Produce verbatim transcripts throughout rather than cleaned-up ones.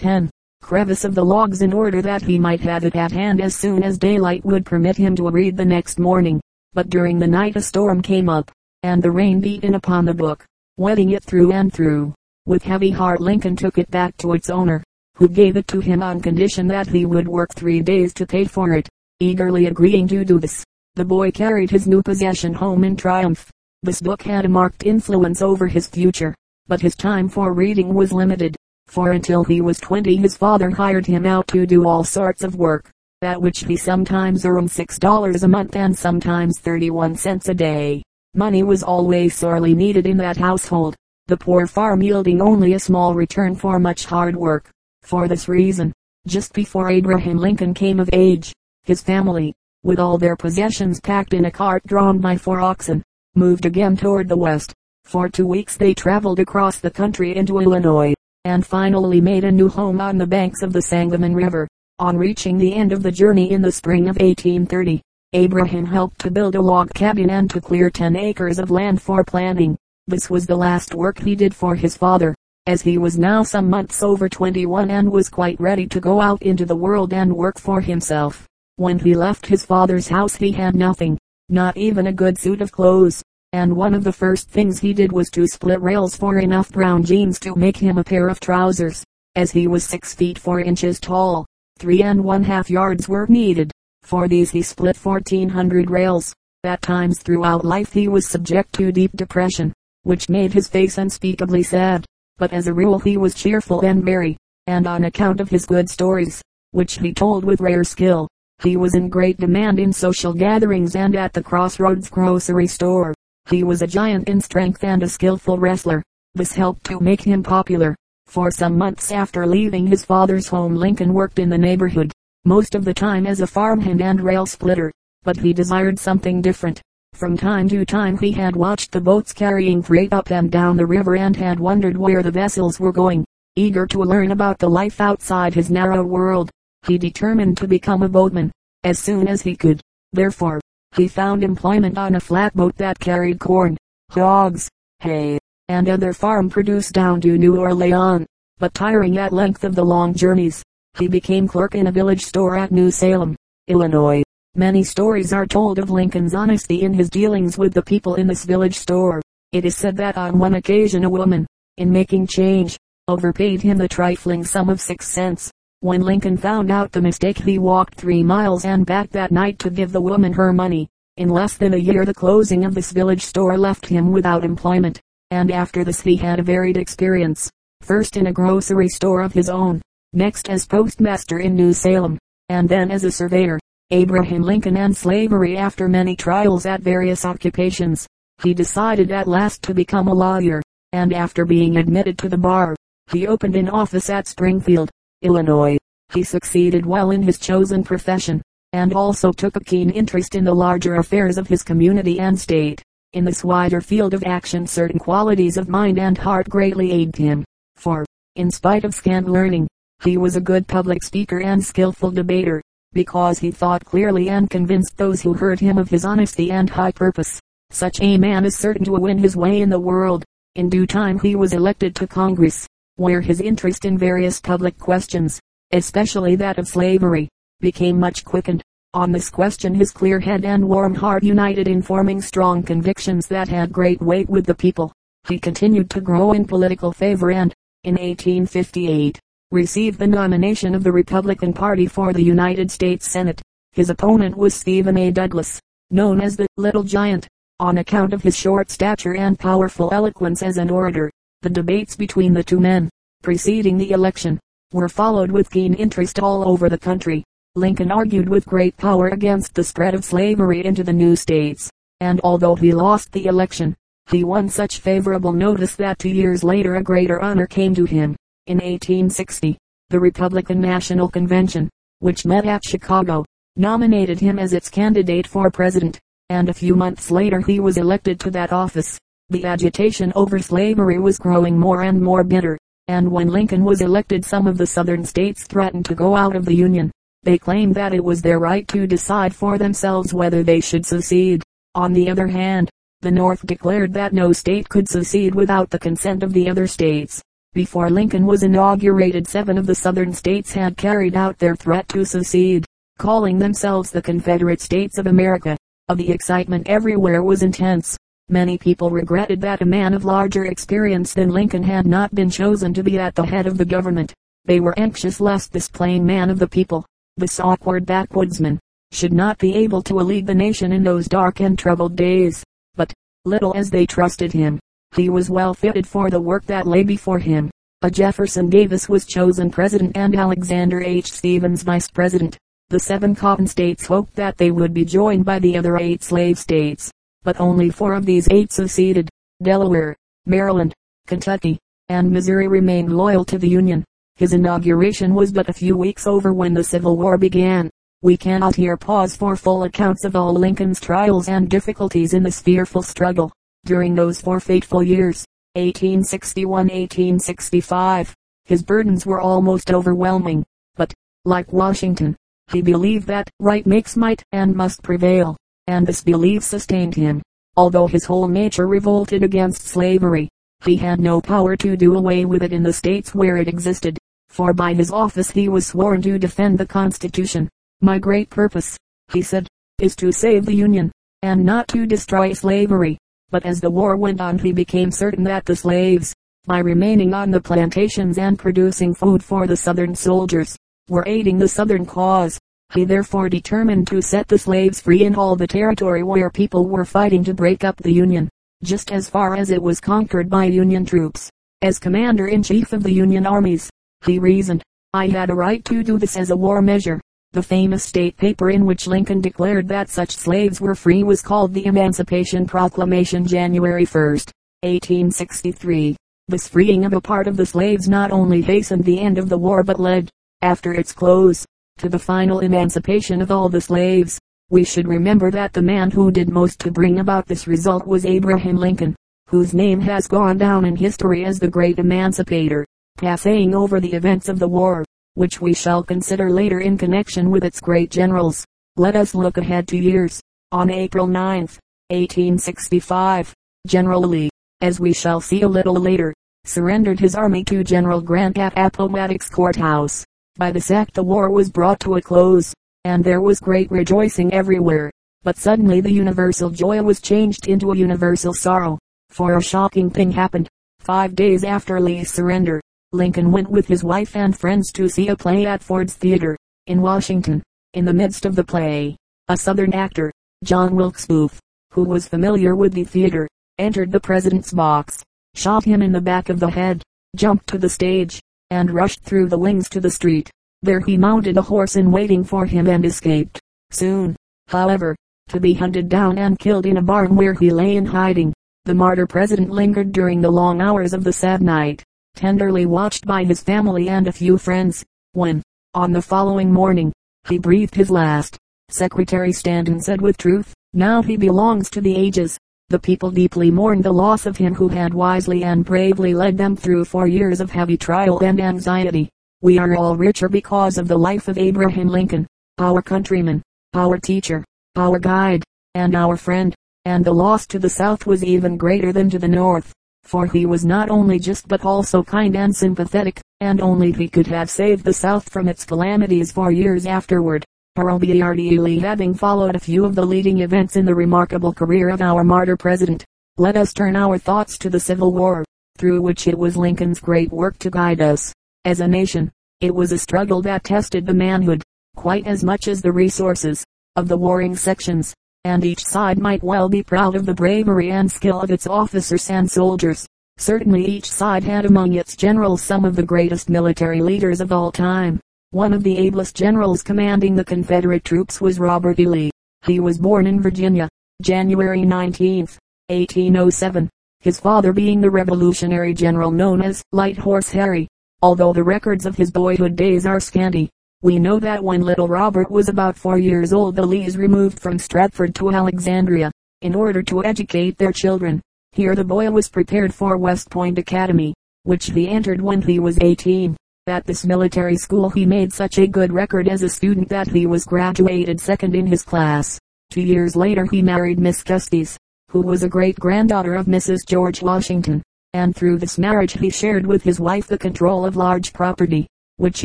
ten. Crevice of the logs in order that he might have it at hand as soon as daylight would permit him to read the next morning. But during the night a storm came up, and the rain beat in upon the book, wetting it through and through. With heavy heart Lincoln took it back to its owner, who gave it to him on condition that he would work three days to pay for it. Eagerly agreeing to do this, the boy carried his new possession home in triumph. This book had a marked influence over his future, but his time for reading was limited, for until he was twenty his father hired him out to do all sorts of work, at which he sometimes earned six dollars a month and sometimes thirty-one cents a day. Money was always sorely needed in that household, the poor farm yielding only a small return for much hard work. For this reason, just before Abraham Lincoln came of age, his family, with all their possessions packed in a cart drawn by four oxen, moved again toward the west. For two weeks they traveled across the country into Illinois, and finally made a new home on the banks of the Sangamon River. On reaching the end of the journey in the spring of eighteen thirty, Abraham helped to build a log cabin and to clear ten acres of land for planting. This was the last work he did for his father, as he was now some months over twenty-one and was quite ready to go out into the world and work for himself. When he left his father's house he had nothing, not even a good suit of clothes, and one of the first things he did was to split rails for enough brown jeans to make him a pair of trousers. As he was six feet four inches tall, three and one half yards were needed. For these he split fourteen hundred rails. At times throughout life he was subject to deep depression, which made his face unspeakably sad, but as a rule he was cheerful and merry, and on account of his good stories, which he told with rare skill, he was in great demand in social gatherings and at the Crossroads grocery store. He was a giant in strength and a skillful wrestler. This helped to make him popular. For some months after leaving his father's home Lincoln worked in the neighborhood, most of the time as a farmhand and rail splitter, but he desired something different. From time to time he had watched the boats carrying freight up and down the river and had wondered where the vessels were going. Eager to learn about the life outside his narrow world, he determined to become a boatman as soon as he could. Therefore, he found employment on a flatboat that carried corn, hogs, hay, and other farm produce down to New Orleans. But tiring at length of the long journeys, he became clerk in a village store at New Salem, Illinois. Many stories are told of Lincoln's honesty in his dealings with the people in this village store. It is said that on one occasion a woman, in making change, overpaid him the trifling sum of six cents. When Lincoln found out the mistake he walked three miles and back that night to give the woman her money. In less than a year the closing of this village store left him without employment, and after this he had a varied experience, first in a grocery store of his own, next as postmaster in New Salem, and then as a surveyor. Abraham Lincoln and slavery. After many trials at various occupations, he decided at last to become a lawyer, and after being admitted to the bar, he opened an office at Springfield, Illinois. He succeeded well in his chosen profession, and also took a keen interest in the larger affairs of his community and state. In this wider field of action certain qualities of mind and heart greatly aided him, for, in spite of scant learning, he was a good public speaker and skillful debater, because he thought clearly and convinced those who heard him of his honesty and high purpose. Such a man is certain to win his way in the world. In due time he was elected to Congress, where his interest in various public questions, especially that of slavery, became much quickened. On this question his clear head and warm heart united in forming strong convictions that had great weight with the people. He continued to grow in political favor and, in eighteen fifty-eight, received the nomination of the Republican Party for the United States Senate. His opponent was Stephen A. Douglas, known as the Little Giant, on account of his short stature and powerful eloquence as an orator. The debates between the two men, preceding the election, were followed with keen interest all over the country. Lincoln argued with great power against the spread of slavery into the new states, and although he lost the election, he won such favorable notice that two years later a greater honor came to him. In eighteen sixty, the Republican National Convention, which met at Chicago, nominated him as its candidate for president, and a few months later he was elected to that office. The agitation over slavery was growing more and more bitter, and when Lincoln was elected some of the southern states threatened to go out of the Union. They claimed that it was their right to decide for themselves whether they should secede. On the other hand, the North declared that no state could secede without the consent of the other states. Before Lincoln was inaugurated, seven of the southern states had carried out their threat to secede, calling themselves the Confederate States of America. Of the excitement everywhere was intense. Many people regretted that a man of larger experience than Lincoln had not been chosen to be at the head of the government. They were anxious lest this plain man of the people, this awkward backwoodsman, should not be able to lead the nation in those dark and troubled days. But, little as they trusted him, he was well fitted for the work that lay before him. A Jefferson Davis was chosen president and Alexander H. Stevens vice president. The seven cotton states hoped that they would be joined by the other eight slave states. But only four of these eight seceded. Delaware, Maryland, Kentucky, and Missouri remained loyal to the Union. His inauguration was but a few weeks over when the Civil War began. We cannot here pause for full accounts of all Lincoln's trials and difficulties in this fearful struggle. During those four fateful years, eighteen sixty-one to eighteen sixty-five, his burdens were almost overwhelming. But, like Washington, he believed that right makes might and must prevail, and this belief sustained him. Although his whole nature revolted against slavery, he had no power to do away with it in the states where it existed, for by his office he was sworn to defend the Constitution. "My great purpose," he said, "is to save the Union, and not to destroy slavery." But as the war went on, he became certain that the slaves, by remaining on the plantations and producing food for the Southern soldiers, were aiding the Southern cause. He therefore determined to set the slaves free in all the territory where people were fighting to break up the Union, just as far as it was conquered by Union troops. As commander-in-chief of the Union armies, he reasoned, "I had a right to do this as a war measure." The famous state paper in which Lincoln declared that such slaves were free was called the Emancipation Proclamation. January first, eighteen sixty-three. This freeing of a part of the slaves not only hastened the end of the war but led, after its close, to the final emancipation of all the slaves. We should remember that the man who did most to bring about this result was Abraham Lincoln, whose name has gone down in history as the great emancipator. Passing over the events of the war, which we shall consider later in connection with its great generals, let us look ahead two years. On April ninth, eighteen sixty-five, General Lee, as we shall see a little later, surrendered his army to General Grant at Appomattox Court House. By this act the war was brought to a close, and there was great rejoicing everywhere. But suddenly the universal joy was changed into a universal sorrow, for a shocking thing happened. Five days after Lee's surrender, Lincoln went with his wife and friends to see a play at Ford's Theater, in Washington. In the midst of the play, a Southern actor, John Wilkes Booth, who was familiar with the theater, entered the president's box, shot him in the back of the head, jumped to the stage, and rushed through the wings to the street. There he mounted a horse in waiting for him and escaped, soon, however, to be hunted down and killed in a barn where he lay in hiding. The martyr president lingered during the long hours of the sad night, tenderly watched by his family and a few friends. When, on the following morning, he breathed his last, Secretary Stanton said with truth, "Now he belongs to the ages." The people deeply mourned the loss of him who had wisely and bravely led them through four years of heavy trial and anxiety. We are all richer because of the life of Abraham Lincoln, our countryman, our teacher, our guide, and our friend, and the loss to the South was even greater than to the North, for he was not only just but also kind and sympathetic, and only he could have saved the South from its calamities for years afterward. Robert E. Lee, having followed a few of the leading events in the remarkable career of our martyr president, let us turn our thoughts to the Civil War, through which it was Lincoln's great work to guide us. As a nation, it was a struggle that tested the manhood, quite as much as the resources, of the warring sections, and each side might well be proud of the bravery and skill of its officers and soldiers. Certainly each side had among its generals some of the greatest military leaders of all time. One of the ablest generals commanding the Confederate troops was Robert E. Lee. He was born in Virginia, January nineteenth, eighteen oh seven, his father being the revolutionary general known as Light Horse Harry. Although the records of his boyhood days are scanty, we know that when little Robert was about four years old, the Lees removed from Stratford to Alexandria, in order to educate their children. Here the boy was prepared for West Point Academy, which he entered when he was eighteen. At this military school he made such a good record as a student that he was graduated second in his class. Two years later he married Miss Custis, who was a great-granddaughter of Missus George Washington. and through this marriage he shared with his wife the control of large property, which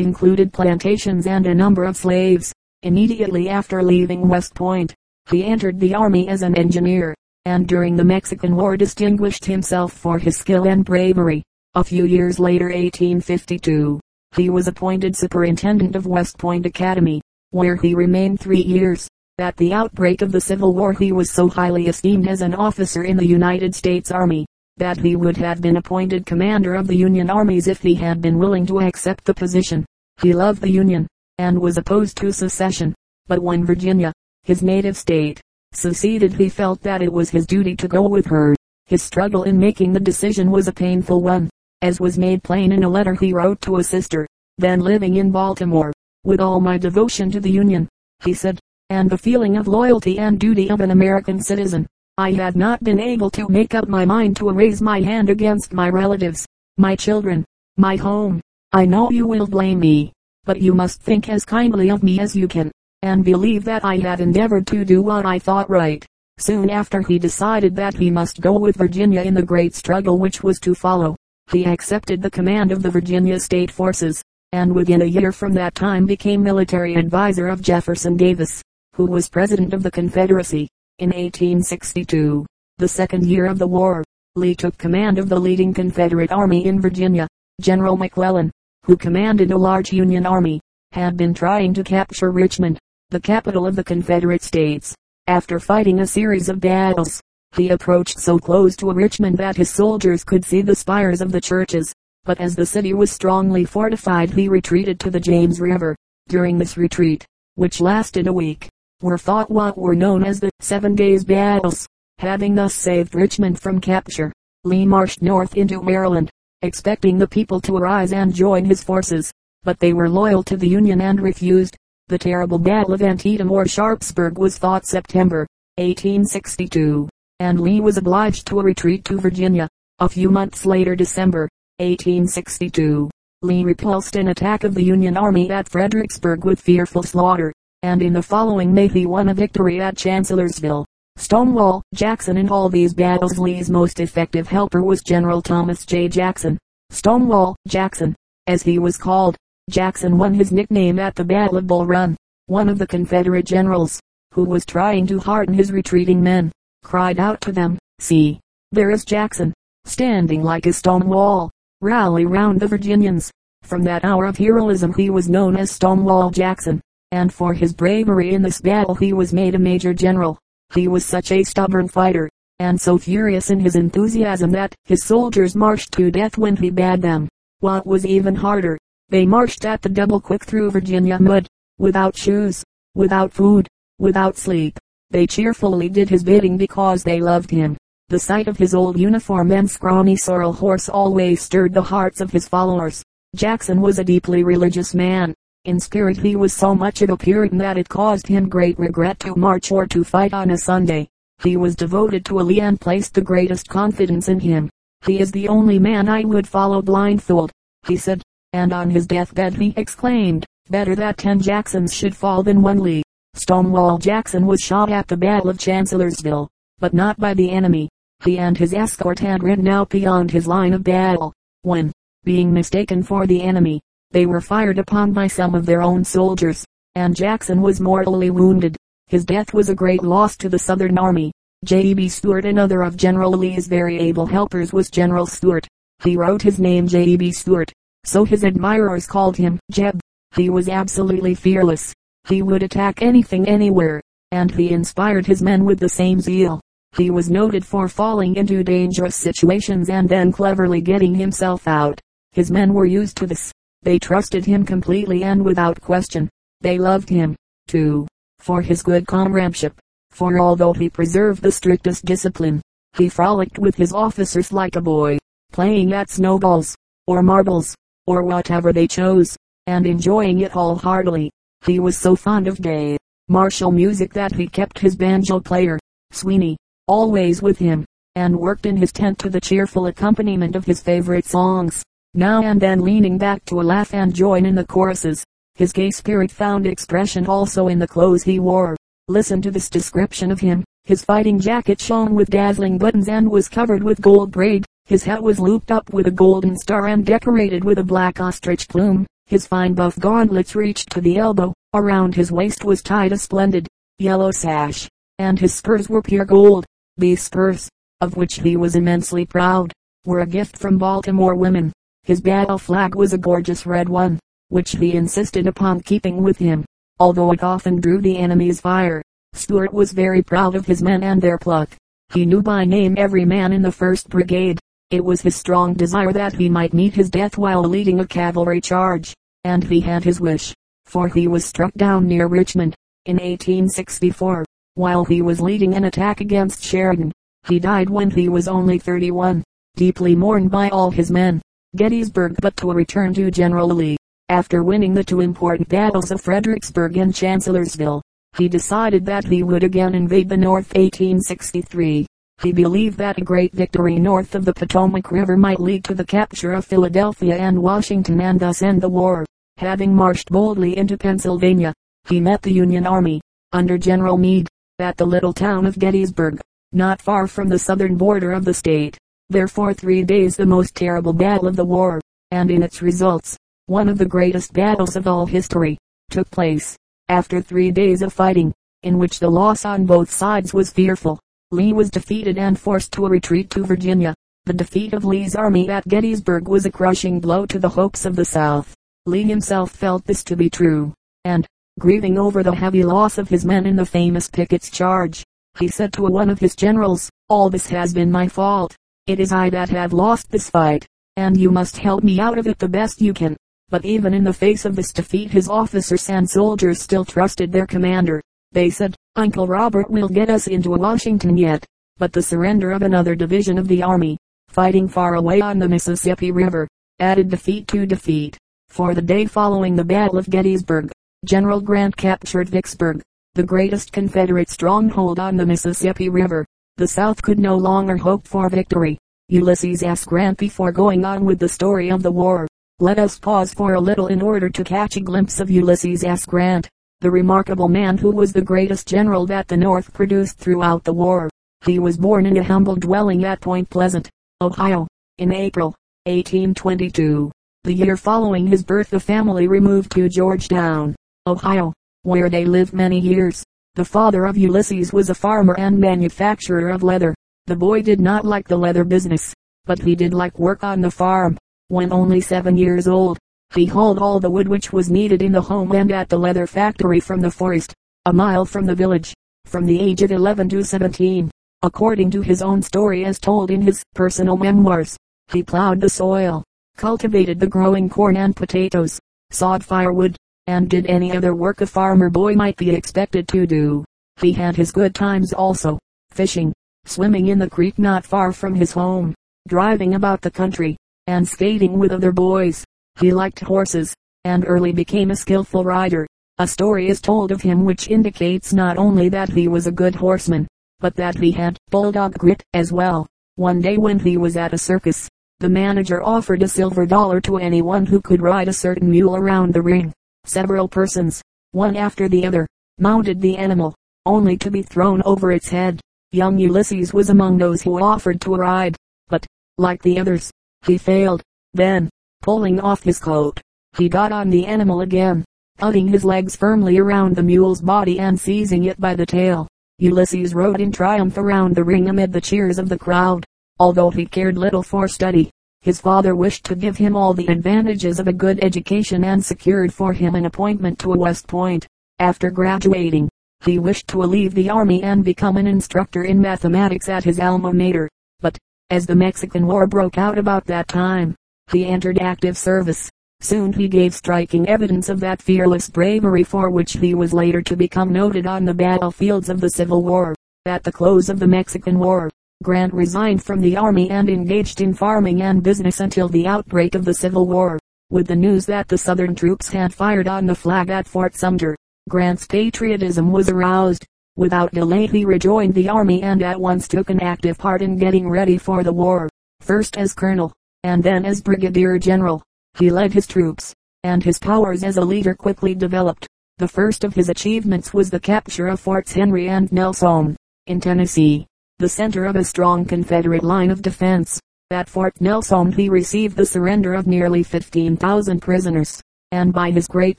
included plantations and a number of slaves. Immediately after leaving West Point, he entered the army as an engineer, and during the Mexican War distinguished himself for his skill and bravery. A few years later, eighteen fifty-two, he was appointed superintendent of West Point Academy, where he remained three years. At the outbreak of the Civil War he was so highly esteemed as an officer in the United States Army, that he would have been appointed commander of the Union armies if he had been willing to accept the position. He loved the Union, and was opposed to secession, but when Virginia, his native state, seceded he felt that it was his duty to go with her. His struggle in making the decision was a painful one, as was made plain in a letter he wrote to a sister, then living in Baltimore. "With all my devotion to the Union," he said, "and the feeling of loyalty and duty of an American citizen, I have not been able to make up my mind to raise my hand against my relatives, my children, my home. I know you will blame me, but you must think as kindly of me as you can, and believe that I have endeavored to do what I thought right." Soon after he decided that he must go with Virginia in the great struggle which was to follow. He accepted the command of the Virginia State Forces, and within a year from that time became military advisor of Jefferson Davis, who was president of the Confederacy. In eighteen sixty-two, the second year of the war, Lee took command of the leading Confederate army in Virginia. General McClellan, who commanded a large Union army, had been trying to capture Richmond, the capital of the Confederate States. After fighting a series of battles, he approached so close to Richmond that his soldiers could see the spires of the churches, but as the city was strongly fortified he retreated to the James River. During this retreat, which lasted a week, were fought what were known as the Seven Days' Battles. Having thus saved Richmond from capture, Lee marched north into Maryland, expecting the people to arise and join his forces, but they were loyal to the Union and refused. The terrible Battle of Antietam or Sharpsburg was fought September eighteen sixty-two, and Lee was obliged to retreat to Virginia. A few months later, December eighteen sixty-two, Lee repulsed an attack of the Union Army at Fredericksburg with fearful slaughter, and in the following May he won a victory at Chancellorsville, Stonewall Jackson. In all these battles Lee's most effective helper was General Thomas J. Jackson, Stonewall Jackson, as he was called. Jackson won his nickname at the Battle of Bull Run. One of the Confederate generals, who was trying to hearten his retreating men, cried out to them, "See, there is Jackson, standing like a stone wall. Rally round the Virginians." From that hour of heroism he was known as Stonewall Jackson, and for his bravery in this battle he was made a major general. He was such a stubborn fighter, and so furious in his enthusiasm that his soldiers marched to death when he bade them. What was even harder, they marched at the double quick through Virginia mud, without shoes, without food, without sleep. They cheerfully did his bidding because they loved him. The sight of his old uniform and scrawny sorrel horse always stirred the hearts of his followers. Jackson was a deeply religious man. In spirit he was so much of a Puritan that it caused him great regret to march or to fight on a Sunday. He was devoted to Lee and placed the greatest confidence in him. "He is the only man I would follow blindfold," he said. And on his deathbed he exclaimed, "Better that ten Jacksons should fall than one Lee." Stonewall Jackson was shot at the Battle of Chancellorsville, but not by the enemy. He and his escort had ridden out beyond his line of battle, when, being mistaken for the enemy, they were fired upon by some of their own soldiers, and Jackson was mortally wounded. His death was a great loss to the Southern Army. J B Stuart, another of General Lee's very able helpers, was General Stuart. He wrote his name J B Stuart, so his admirers called him Jeb. He was absolutely fearless. He would attack anything anywhere, and he inspired his men with the same zeal. He was noted for falling into dangerous situations and then cleverly getting himself out. His men were used to this. They trusted him completely and without question. They loved him, too, for his good comradeship, for although he preserved the strictest discipline, he frolicked with his officers like a boy, playing at snowballs, or marbles, or whatever they chose, and enjoying it wholeheartedly. He was so fond of gay, martial music that he kept his banjo player, Sweeney, always with him, and worked in his tent to the cheerful accompaniment of his favorite songs, now and then leaning back to a laugh and join in the choruses. His gay spirit found expression also in the clothes he wore. Listen to this description of him: "His fighting jacket shone with dazzling buttons and was covered with gold braid. His hat was looped up with a golden star and decorated with a black ostrich plume. His fine buff gauntlets reached to the elbow. Around his waist was tied a splendid yellow sash, and his spurs were pure gold. These spurs, of which he was immensely proud, were a gift from Baltimore women. His battle flag was a gorgeous red one, which he insisted upon keeping with him, although it often drew the enemy's fire. Stuart was very proud of his men and their pluck. He knew by name every man in the first brigade. It was his strong desire that he might meet his death while leading a cavalry charge, and he had his wish, for he was struck down near Richmond, in eighteen sixty-four, while he was leading an attack against Sheridan. He died when he was only thirty-one, deeply mourned by all his men. Gettysburg. But to return to General Lee. After winning the two important battles of Fredericksburg and Chancellorsville, he decided that he would again invade the North. Eighteen sixty-three. He believed that a great victory north of the Potomac River might lead to the capture of Philadelphia and Washington and thus end the war. Having marched boldly into Pennsylvania, he met the Union Army, under General Meade, at the little town of Gettysburg, not far from the southern border of the state. Therefore three days the most terrible battle of the war, and in its results, one of the greatest battles of all history, took place. After three days of fighting, in which the loss on both sides was fearful, Lee was defeated and forced to retreat to Virginia. The defeat of Lee's army at Gettysburg was a crushing blow to the hopes of the South. Lee himself felt this to be true, and, grieving over the heavy loss of his men in the famous Pickett's charge, he said to one of his generals, "All this has been my fault. It is I that have lost this fight, and you must help me out of it the best you can." But even in the face of this defeat his officers and soldiers still trusted their commander. They said, "Uncle Robert will get us into Washington yet." But the surrender of another division of the army, fighting far away on the Mississippi River, added defeat to defeat. For the day following the Battle of Gettysburg, General Grant captured Vicksburg, the greatest Confederate stronghold on the Mississippi River. The South could no longer hope for victory. Ulysses S. Grant. Before going on with the story of the war, let us pause for a little in order to catch a glimpse of Ulysses S. Grant, the remarkable man who was the greatest general that the North produced throughout the war. He was born in a humble dwelling at Point Pleasant, Ohio, in April, eighteen twenty-two. The year following his birth the family removed to Georgetown, Ohio, where they lived many years. The father of Ulysses was a farmer and manufacturer of leather. The boy did not like the leather business, but he did like work on the farm. When only seven years old, he hauled all the wood which was needed in the home and at the leather factory from the forest, a mile from the village, from the age of eleven to seventeen. According to his own story as told in his personal memoirs, he plowed the soil, cultivated the growing corn and potatoes, sawed firewood, and did any other work a farmer boy might be expected to do. He had his good times also, fishing, swimming in the creek not far from his home, driving about the country, and skating with other boys. He liked horses, and early became a skillful rider. A story is told of him which indicates not only that he was a good horseman, but that he had bulldog grit as well. One day when he was at a circus, the manager offered a silver dollar to anyone who could ride a certain mule around the ring. Several persons, one after the other, mounted the animal, only to be thrown over its head. Young Ulysses was among those who offered to ride, but, like the others, he failed. Then, pulling off his coat, he got on the animal again, putting his legs firmly around the mule's body and seizing it by the tail. Ulysses rode in triumph around the ring amid the cheers of the crowd. Although he cared little for study, his father wished to give him all the advantages of a good education and secured for him an appointment to West Point. After graduating, he wished to leave the army and become an instructor in mathematics at his alma mater. But, as the Mexican War broke out about that time, he entered active service. Soon he gave striking evidence of that fearless bravery for which he was later to become noted on the battlefields of the Civil War. At the close of the Mexican War, Grant resigned from the army and engaged in farming and business until the outbreak of the Civil War. With the news that the Southern troops had fired on the flag at Fort Sumter, Grant's patriotism was aroused. Without delay he rejoined the army and at once took an active part in getting ready for the war. First as colonel, and then as brigadier general, he led his troops, and his powers as a leader quickly developed. The first of his achievements was the capture of Forts Henry and Nelson, in Tennessee, the center of a strong Confederate line of defense. At Fort Nelson he received the surrender of nearly fifteen thousand prisoners, and by his great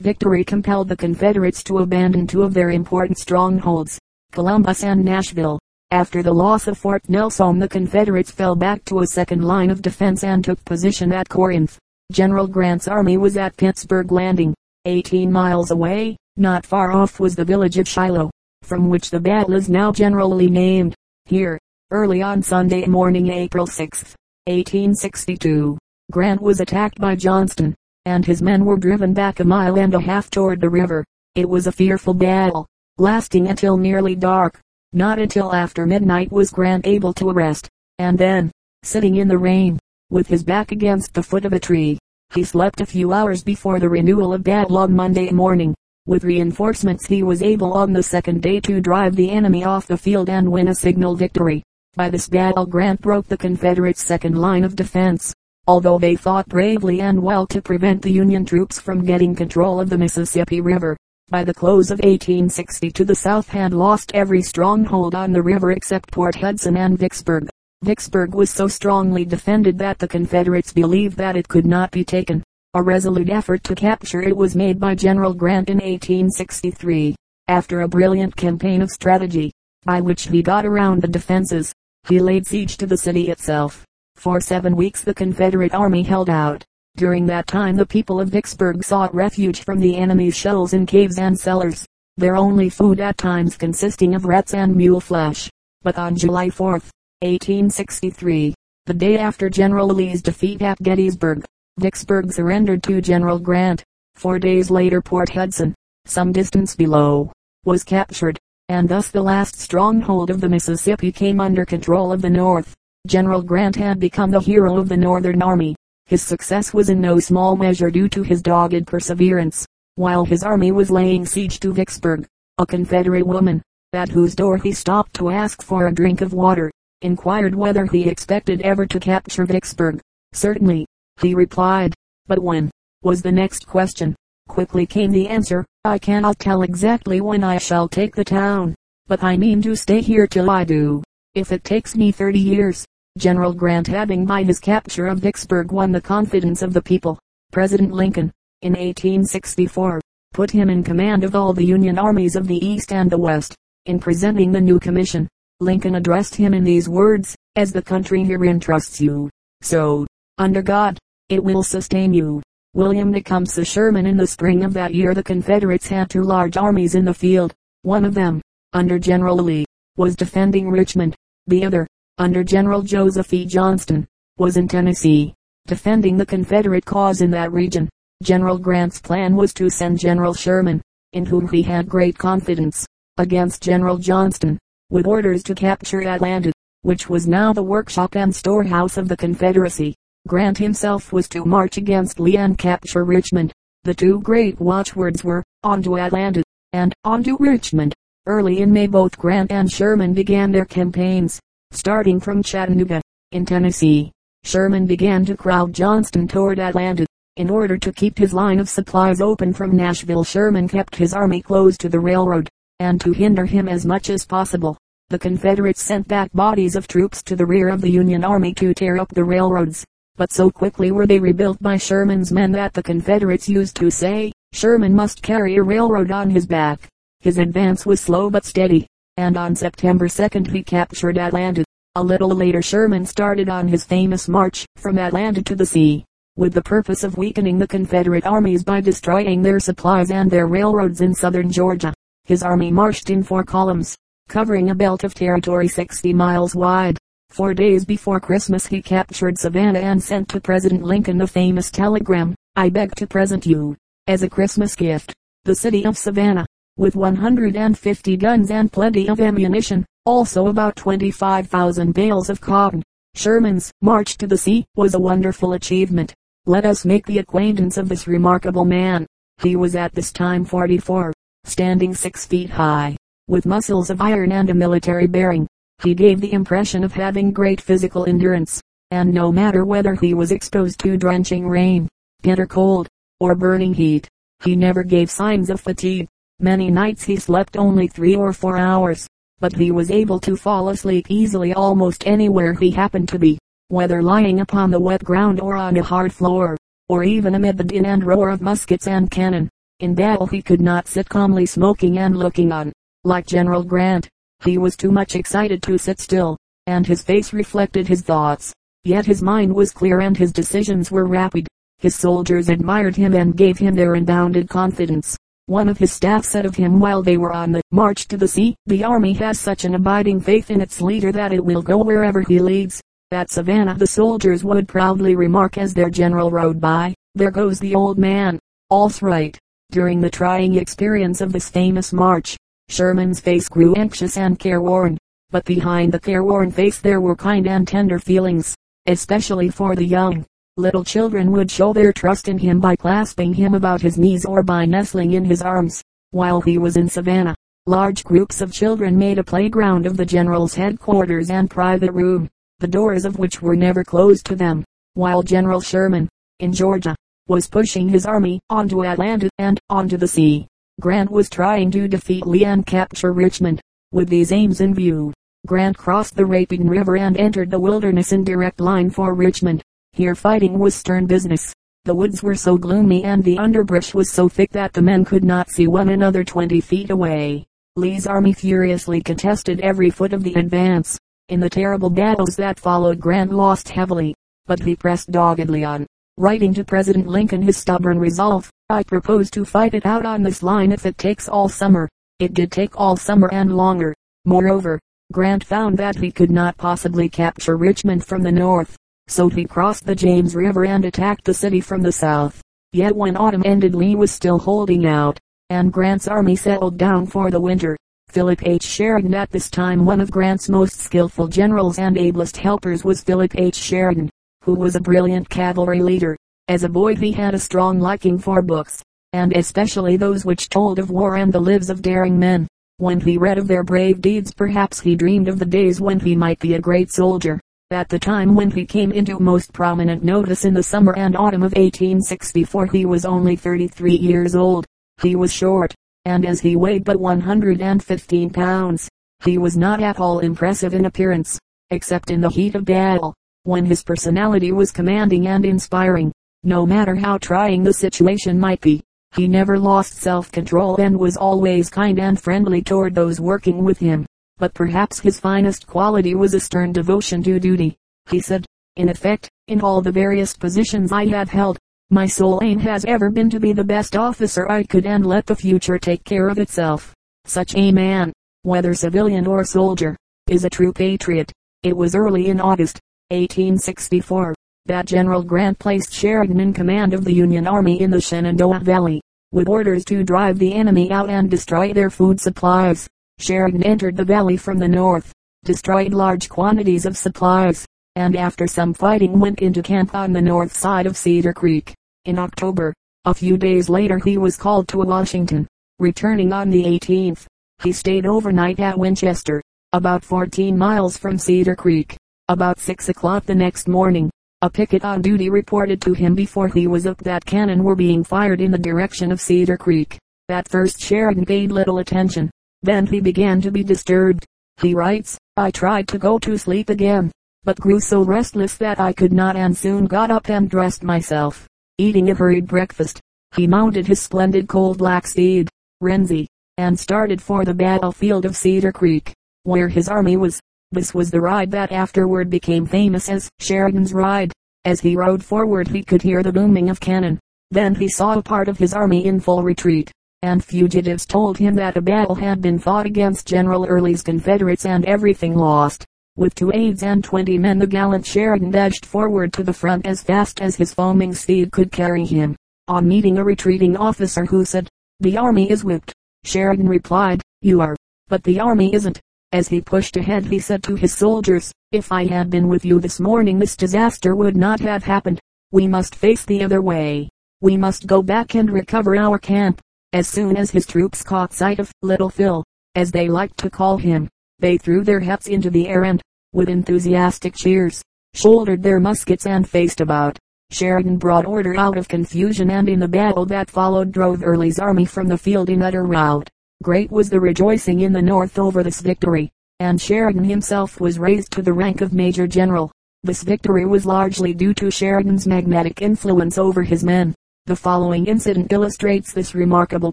victory compelled the Confederates to abandon two of their important strongholds, Columbus and Nashville. After the loss of Fort Nelson, the Confederates fell back to a second line of defense and took position at Corinth. General Grant's army was at Pittsburg Landing, eighteen miles away. Not far off was the village of Shiloh, from which the battle is now generally named. Here, early on Sunday morning, April sixth, eighteen sixty-two, Grant was attacked by Johnston, and his men were driven back a mile and a half toward the river. It was a fearful battle, lasting until nearly dark. Not until after midnight was Grant able to rest, and then, sitting in the rain, with his back against the foot of a tree, he slept a few hours before the renewal of battle on Monday morning. With reinforcements he was able on the second day to drive the enemy off the field and win a signal victory. By this battle Grant broke the Confederates' second line of defense. Although they fought bravely and well to prevent the Union troops from getting control of the Mississippi River, by the close of eighteen sixty-two the South had lost every stronghold on the river except Port Hudson and Vicksburg. Vicksburg was so strongly defended that the Confederates believed that it could not be taken. A resolute effort to capture it was made by General Grant in eighteen sixty-three, after a brilliant campaign of strategy, by which he got around the defenses. He laid siege to the city itself. For seven weeks the Confederate army held out. During that time the people of Vicksburg sought refuge from the enemy's shells in caves and cellars, their only food at times consisting of rats and mule flesh. But on July fourth, eighteen sixty-three, the day after General Lee's defeat at Gettysburg, Vicksburg surrendered to General Grant. Four days later Port Hudson, some distance below, was captured, and thus the last stronghold of the Mississippi came under control of the North. General Grant had become the hero of the Northern Army. His success was in no small measure due to his dogged perseverance. While his army was laying siege to Vicksburg, a Confederate woman, at whose door he stopped to ask for a drink of water, inquired whether he expected ever to capture Vicksburg. "Certainly," he replied, "but when?" was the next question. Quickly came the answer, "I cannot tell exactly when I shall take the town, but I mean to stay here till I do, if it takes me thirty years." General Grant, having by his capture of Vicksburg won the confidence of the people, President Lincoln, in eighteen sixty-four, put him in command of all the Union armies of the East and the West. In presenting the new commission, Lincoln addressed him in these words, "As the country herein trusts you, so, under God, it will sustain you." William Tecumseh Sherman. In the spring of that year the Confederates had two large armies in the field. One of them, under General Lee, was defending Richmond. The other, under General Joseph E. Johnston, was in Tennessee, defending the Confederate cause in that region. General Grant's plan was to send General Sherman, in whom he had great confidence, against General Johnston, with orders to capture Atlanta, which was now the workshop and storehouse of the Confederacy. Grant himself was to march against Lee and capture Richmond. The two great watchwords were, "Onto Atlanta," and "Onto Richmond." Early in May both Grant and Sherman began their campaigns. Starting from Chattanooga, in Tennessee, Sherman began to crowd Johnston toward Atlanta. In order to keep his line of supplies open from Nashville, Sherman kept his army close to the railroad, and to hinder him as much as possible, the Confederates sent back bodies of troops to the rear of the Union army to tear up the railroads. But so quickly were they rebuilt by Sherman's men that the Confederates used to say, "Sherman must carry a railroad on his back." His advance was slow but steady, and on September second he captured Atlanta. A little later Sherman started on his famous march from Atlanta to the sea, with the purpose of weakening the Confederate armies by destroying their supplies and their railroads in southern Georgia. His army marched in four columns, covering a belt of territory sixty miles wide. Four days before Christmas he captured Savannah and sent to President Lincoln the famous telegram, "I beg to present you, as a Christmas gift, the city of Savannah, with one hundred fifty guns and plenty of ammunition, also about twenty-five thousand bales of cotton." Sherman's march to the sea was a wonderful achievement. Let us make the acquaintance of this remarkable man. He was at this time forty-four, standing six feet high, with muscles of iron and a military bearing. He gave the impression of having great physical endurance, and no matter whether he was exposed to drenching rain, bitter cold, or burning heat, he never gave signs of fatigue. Many nights he slept only three or four hours, but he was able to fall asleep easily almost anywhere he happened to be. whether lying upon the wet ground or on a hard floor, or even amid the din and roar of muskets and cannon. In battle he could not sit calmly smoking and looking on. Like General Grant, he was too much excited to sit still, and his face reflected his thoughts. Yet his mind was clear and his decisions were rapid. His soldiers admired him and gave him their unbounded confidence. One of his staff said of him while they were on the march to the sea, "The army has such an abiding faith in its leader that it will go wherever he leads." At Savannah the soldiers would proudly remark as their general rode by, "There goes the old man." All's right. During the trying experience of this famous march, Sherman's face grew anxious and careworn, but behind the careworn face there were kind and tender feelings, especially for the young. Little children would show their trust in him by clasping him about his knees or by nestling in his arms. While he was in Savannah, large groups of children made a playground of the general's headquarters and private room, the doors of which were never closed to them. While General Sherman, in Georgia, was pushing his army onto Atlanta and onto the sea, Grant was trying to defeat Lee and capture Richmond. With these aims in view, Grant crossed the Rapidan River and entered the Wilderness in direct line for Richmond. Here fighting was stern business. The woods were so gloomy and the underbrush was so thick that the men could not see one another twenty feet away. Lee's army furiously contested every foot of the advance. In the terrible battles that followed, Grant lost heavily, but he pressed doggedly on. Writing to President Lincoln his stubborn resolve, "I propose to fight it out on this line if it takes all summer." It did take all summer and longer. Moreover, Grant found that he could not possibly capture Richmond from the north, so he crossed the James River and attacked the city from the south. Yet when autumn ended Lee was still holding out, and Grant's army settled down for the winter. Philip H. Sheridan, at this time one of Grant's most skillful generals and ablest helpers, was Philip H. Sheridan, who was a brilliant cavalry leader. As a boy he had a strong liking for books, and especially those which told of war and the lives of daring men. When he read of their brave deeds perhaps he dreamed of the days when he might be a great soldier. At the time when he came into most prominent notice in the summer and autumn of eighteen sixty-four he was only thirty-three years old. He was short, and as he weighed but one hundred fifteen pounds, he was not at all impressive in appearance, except in the heat of battle, when his personality was commanding and inspiring. No matter how trying the situation might be, he never lost self-control and was always kind and friendly toward those working with him. But perhaps his finest quality was a stern devotion to duty. He said, "In effect, in all the various positions I have held, my sole aim has ever been to be the best officer I could and let the future take care of itself." Such a man, whether civilian or soldier, is a true patriot. It was early in August, eighteen sixty-four, that General Grant placed Sheridan in command of the Union Army in the Shenandoah Valley, with orders to drive the enemy out and destroy their food supplies. Sheridan entered the valley from the north, destroyed large quantities of supplies, and after some fighting went into camp on the north side of Cedar Creek. In October, a few days later, he was called to Washington. Returning on the eighteenth, he stayed overnight at Winchester, about fourteen miles from Cedar Creek. About six o'clock the next morning, a picket on duty reported to him before he was up that cannon were being fired in the direction of Cedar Creek. At first Sheridan paid little attention. Then he began to be disturbed. He writes, "I tried to go to sleep again, but grew so restless that I could not and soon got up and dressed myself." Eating a hurried breakfast, he mounted his splendid coal black steed, Renzi, and started for the battlefield of Cedar Creek, where his army was. This was the ride that afterward became famous as Sheridan's Ride. As he rode forward he could hear the booming of cannon. Then he saw a part of his army in full retreat, and fugitives told him that a battle had been fought against General Early's Confederates and everything lost. With two aides and twenty men the gallant Sheridan dashed forward to the front as fast as his foaming steed could carry him. On meeting a retreating officer who said, "The army is whipped," Sheridan replied, "You are, but the army isn't." As he pushed ahead he said to his soldiers, "If I had been with you this morning this disaster would not have happened. We must face the other way. We must go back and recover our camp." As soon as his troops caught sight of Little Phil, as they liked to call him, they threw their hats into the air and, with enthusiastic cheers, shouldered their muskets and faced about. Sheridan brought order out of confusion and in the battle that followed drove Early's army from the field in utter rout. Great was the rejoicing in the North over this victory, and Sheridan himself was raised to the rank of Major General. This victory was largely due to Sheridan's magnetic influence over his men. The following incident illustrates this remarkable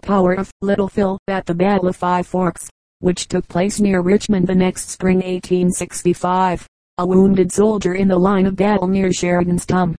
power of Little Phil at the Battle of Five Forks, which took place near Richmond the next spring, eighteen sixty-five. A wounded soldier in the line of battle near Sheridan's tongue,